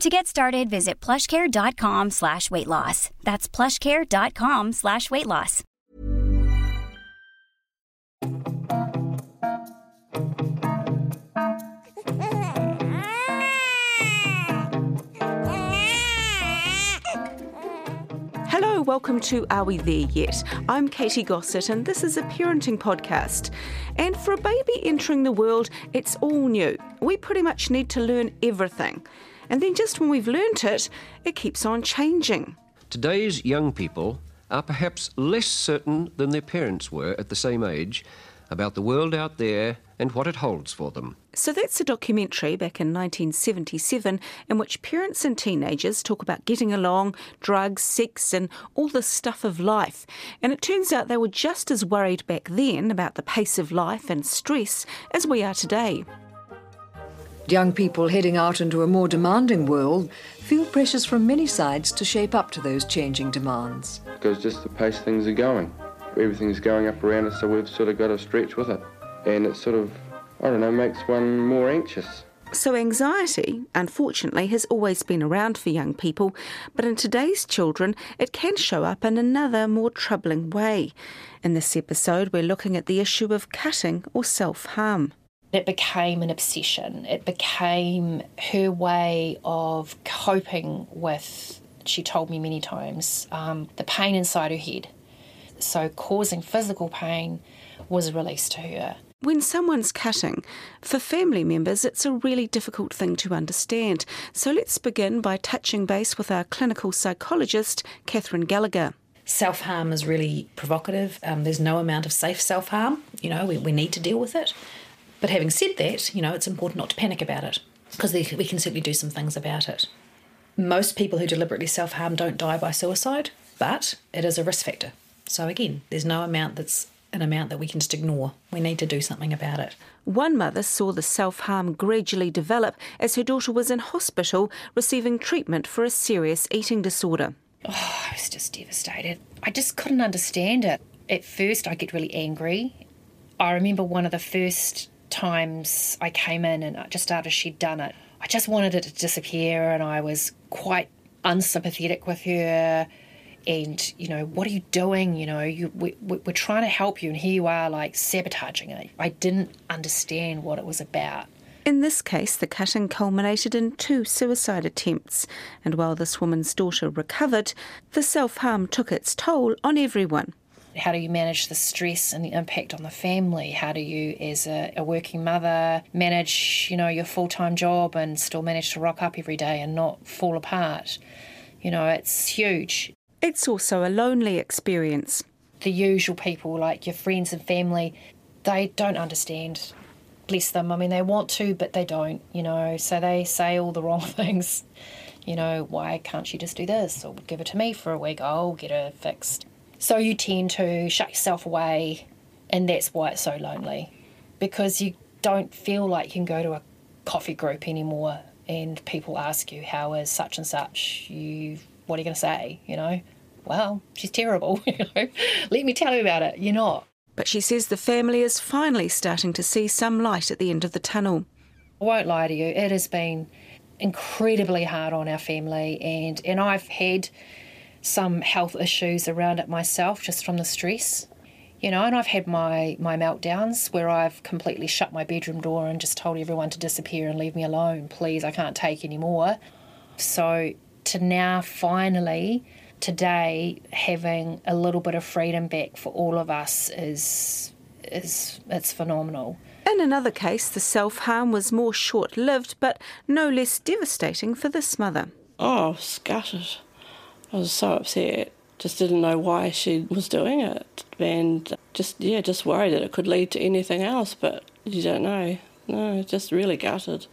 To get started, visit plushcare.com/weightloss. That's plushcare.com/weightloss. Hello, welcome to Are We There Yet? I'm Katie Gossett and this is a parenting podcast. And for a baby entering the world, it's all new. We pretty much need to learn everything. And then just when we've learnt it, it keeps on changing. Today's young people are perhaps less certain than their parents were at the same age about the world out there and what it holds for them. So that's a documentary back in 1977 in which parents and teenagers talk about getting along, drugs, sex and all the stuff of life. And it turns out they were just as worried back then about the pace of life and stress as we are today. Young people heading out into a more demanding world feel pressures from many sides to shape up to those changing demands. Because just the pace things are going. Everything's going up around us, so we've sort of got to stretch with it. And it sort of, I don't know, makes one more anxious. So anxiety, unfortunately, has always been around for young people, but in today's children, it can show up in another, more troubling way. In this episode, we're looking at the issue of cutting or self-harm. It became an obsession. It became her way of coping with, she told me many times, the pain inside her head. So causing physical pain was released to her. When someone's cutting, for family members, it's a really difficult thing to understand. So let's begin by touching base with our clinical psychologist, Catherine Gallagher. Self-harm is really provocative. There's no amount of safe self-harm. You know, we need to deal with it. But having said that, you know, it's important not to panic about it because we can certainly do some things about it. Most people who deliberately self-harm don't die by suicide, but it is a risk factor. So again, there's no amount that's an amount that we can just ignore. We need to do something about it. One mother saw the self-harm gradually develop as her daughter was in hospital receiving treatment for a serious eating disorder. Oh, I was just devastated. I just couldn't understand it. At first, I get really angry. I remember one of the first times I came in and just after she'd done it, I just wanted it to disappear and I was quite unsympathetic with her and, you know, what are you doing? You know, we're trying to help you and here you are like sabotaging it. I didn't understand what it was about. In this case, the cutting culminated in 2 suicide attempts and while this woman's daughter recovered, the self-harm took its toll on everyone. How do you manage the stress and the impact on the family? How do you, as a working mother, manage, you know, your full-time job and still manage to rock up every day and not fall apart? You know, it's huge. It's also a lonely experience. The usual people, like your friends and family, they don't understand. Bless them. I mean, they want to, but they don't, you know. So they say all the wrong things. You know, why can't you just do this? Or give it to me for a week. I'll get it fixed. So you tend to shut yourself away and that's why it's so lonely because you don't feel like you can go to a coffee group anymore and people ask you, how is such and such? What are you going to say? You know, well, she's terrible. You know, let me tell you about it. You're not. But she says the family is finally starting to see some light at the end of the tunnel. I won't lie to you. It has been incredibly hard on our family and I've had some health issues around it myself just from the stress, you know, and I've had my meltdowns where I've completely shut my bedroom door and just told everyone to disappear and leave me alone, please, I can't take any more. So to now finally today having a little bit of freedom back for all of us it's phenomenal. In another case, the self-harm was more short-lived but no less devastating for this mother. Oh, I was gutted. I was so upset, just didn't know why she was doing it and just worried that it could lead to anything else, but you don't know. No, just really gutted.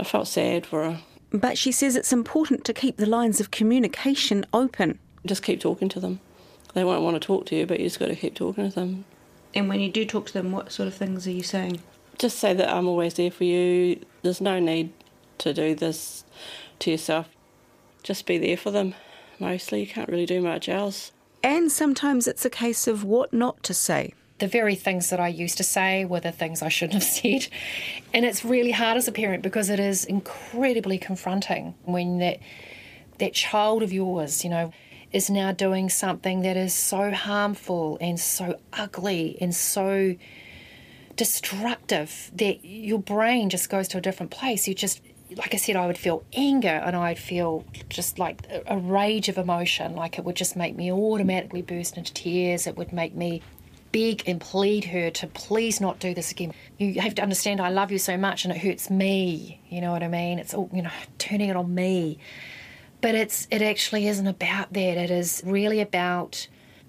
I felt sad for her. But she says it's important to keep the lines of communication open. Just keep talking to them. They won't want to talk to you, but you just got to keep talking to them. And when you do talk to them, what sort of things are you saying? Just say that I'm always there for you. There's no need to do this to yourself. Just be there for them, mostly. You can't really do much else. And sometimes it's a case of what not to say. The very things that I used to say were the things I shouldn't have said. And it's really hard as a parent because it is incredibly confronting when that child of yours, you know, is now doing something that is so harmful and so ugly and so destructive that your brain just goes to a different place. You just, like I said, I would feel anger and I'd feel just like a rage of emotion. Like it would just make me automatically burst into tears. It would make me beg and plead her to please not do this again. You have to understand I love you so much and it hurts me. You know what I mean? It's all, you know, turning it on me. But it actually isn't about that. It is really about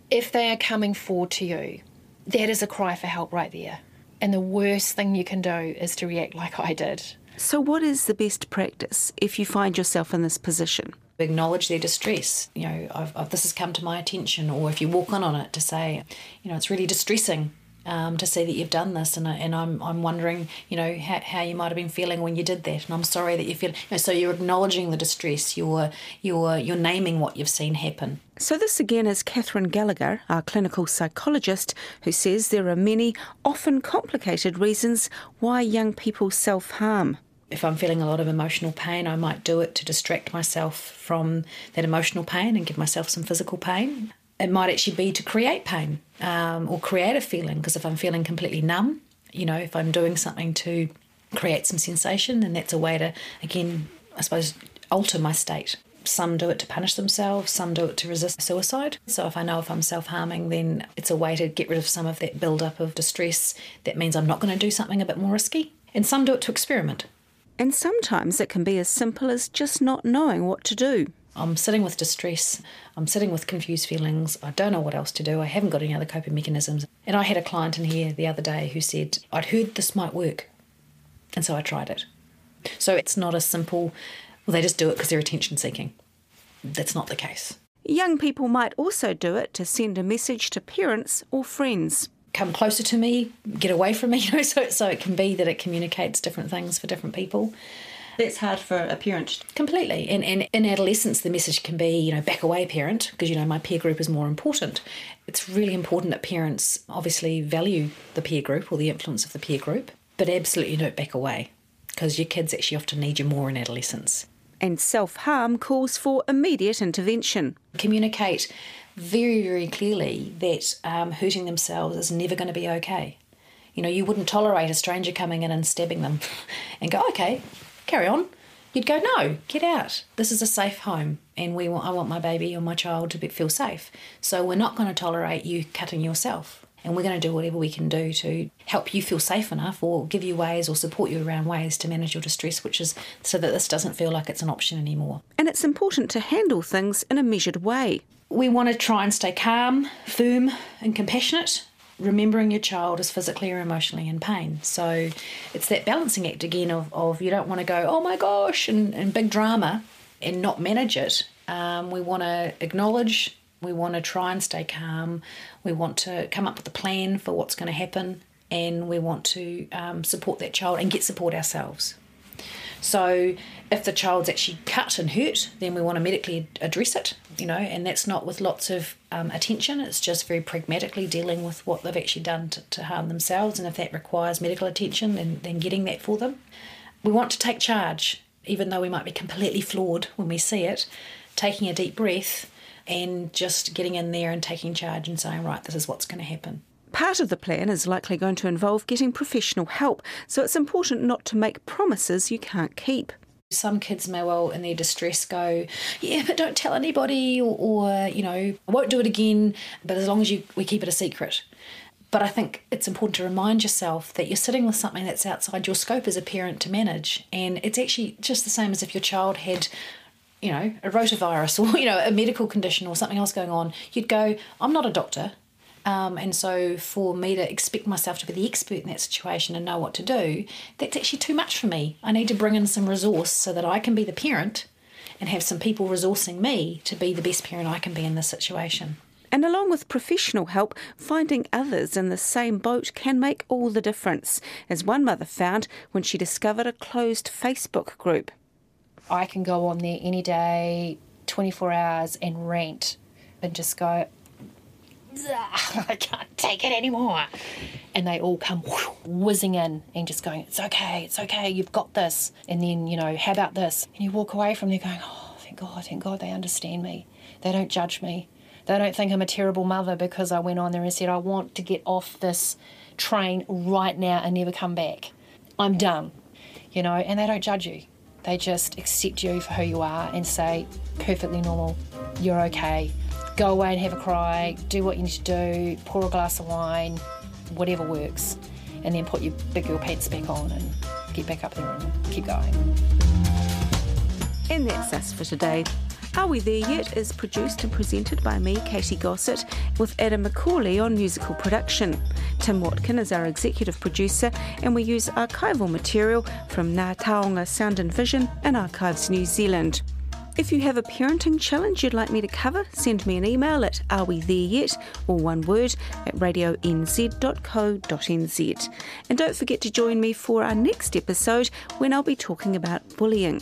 if they are coming forward to you, that is a cry for help right there. And the worst thing you can do is to react like I did. So what is the best practice if you find yourself in this position? Acknowledge their distress. You know, this has come to my attention. Or if you walk in on it, to say, you know, it's really distressing to see that you've done this, and I'm wondering, you know, how you might have been feeling when you did that, and I'm sorry that you feel. You know, so you're acknowledging the distress. You're naming what you've seen happen. So this again is Catherine Gallagher, our clinical psychologist, who says there are many, often complicated reasons why young people self-harm. If I'm feeling a lot of emotional pain, I might do it to distract myself from that emotional pain and give myself some physical pain. It might actually be to create pain or create a feeling, because if I'm feeling completely numb, you know, if I'm doing something to create some sensation, then that's a way to, again, I suppose, alter my state. Some do it to punish themselves, some do it to resist suicide. So if I know if I'm self-harming, then it's a way to get rid of some of that build-up of distress. That means I'm not going to do something a bit more risky. And some do it to experiment. And sometimes it can be as simple as just not knowing what to do. I'm sitting with distress, I'm sitting with confused feelings, I don't know what else to do, I haven't got any other coping mechanisms. And I had a client in here the other day who said, I'd heard this might work, and so I tried it. So it's not a simple, well, they just do it because they're attention seeking. That's not the case. Young people might also do it to send a message to parents or friends. Come closer to me, get away from me, you know, so it can be that it communicates different things for different people. That's hard for a parent. Completely. And in adolescence, the message can be, you know, back away, parent, because, you know, my peer group is more important. It's really important that parents obviously value the peer group or the influence of the peer group, but absolutely don't back away, because your kids actually often need you more in adolescence. And self-harm calls for immediate intervention. Communicate very, very clearly that hurting themselves is never going to be okay. You know, you wouldn't tolerate a stranger coming in and stabbing them and go, okay, carry on. You'd go, no, get out. This is a safe home, and I want my baby or my child to feel safe. So we're not going to tolerate you cutting yourself, and we're going to do whatever we can do to help you feel safe enough, or give you ways or support you around ways to manage your distress, which is so that this doesn't feel like it's an option anymore. And it's important to handle things in a measured way. We want to try and stay calm, firm and compassionate, remembering your child is physically or emotionally in pain. So it's that balancing act again of you don't want to go, oh my gosh, and big drama and not manage it. We want to acknowledge, we want to try and stay calm, we want to come up with a plan for what's going to happen, and we want to support that child and get support ourselves. So if the child's actually cut and hurt, then we want to medically address it, you know, and that's not with lots of attention. It's just very pragmatically dealing with what they've actually done to harm themselves, and if that requires medical attention, then getting that for them. We want to take charge, even though we might be completely flawed when we see it, taking a deep breath and just getting in there and taking charge and saying, right, this is what's going to happen. Part of the plan is likely going to involve getting professional help, so it's important not to make promises you can't keep. Some kids may well, in their distress, go, yeah, but don't tell anybody, or you know, I won't do it again, but as long as we keep it a secret. But I think it's important to remind yourself that you're sitting with something that's outside your scope as a parent to manage, and it's actually just the same as if your child had, you know, a rotavirus or, you know, a medical condition or something else going on. You'd go, I'm not a doctor. And so for me to expect myself to be the expert in that situation and know what to do, that's actually too much for me. I need to bring in some resource so that I can be the parent and have some people resourcing me to be the best parent I can be in this situation. And along with professional help, finding others in the same boat can make all the difference, as one mother found when she discovered a closed Facebook group. I can go on there any day, 24 hours, and rant and just go, I can't take it anymore. And they all come whizzing in and just going, it's okay, you've got this. And then, you know, how about this? And you walk away from there going, oh, thank God they understand me. They don't judge me. They don't think I'm a terrible mother because I went on there and said, I want to get off this train right now and never come back. I'm done, you know, and they don't judge you. They just accept you for who you are and say, perfectly normal, you're okay. Go away and have a cry, do what you need to do, pour a glass of wine, whatever works, and then put your big girl pants back on and get back up there and keep going. And that's us for today. Are We There Yet is produced and presented by me, Katie Gossett, with Adam McCauley on musical production. Tim Watkin is our executive producer, and we use archival material from Ngā Taonga Sound and Vision and Archives New Zealand. If you have a parenting challenge you'd like me to cover, send me an email at arewethereyet, all one word, at radionz.co.nz. And don't forget to join me for our next episode when I'll be talking about bullying.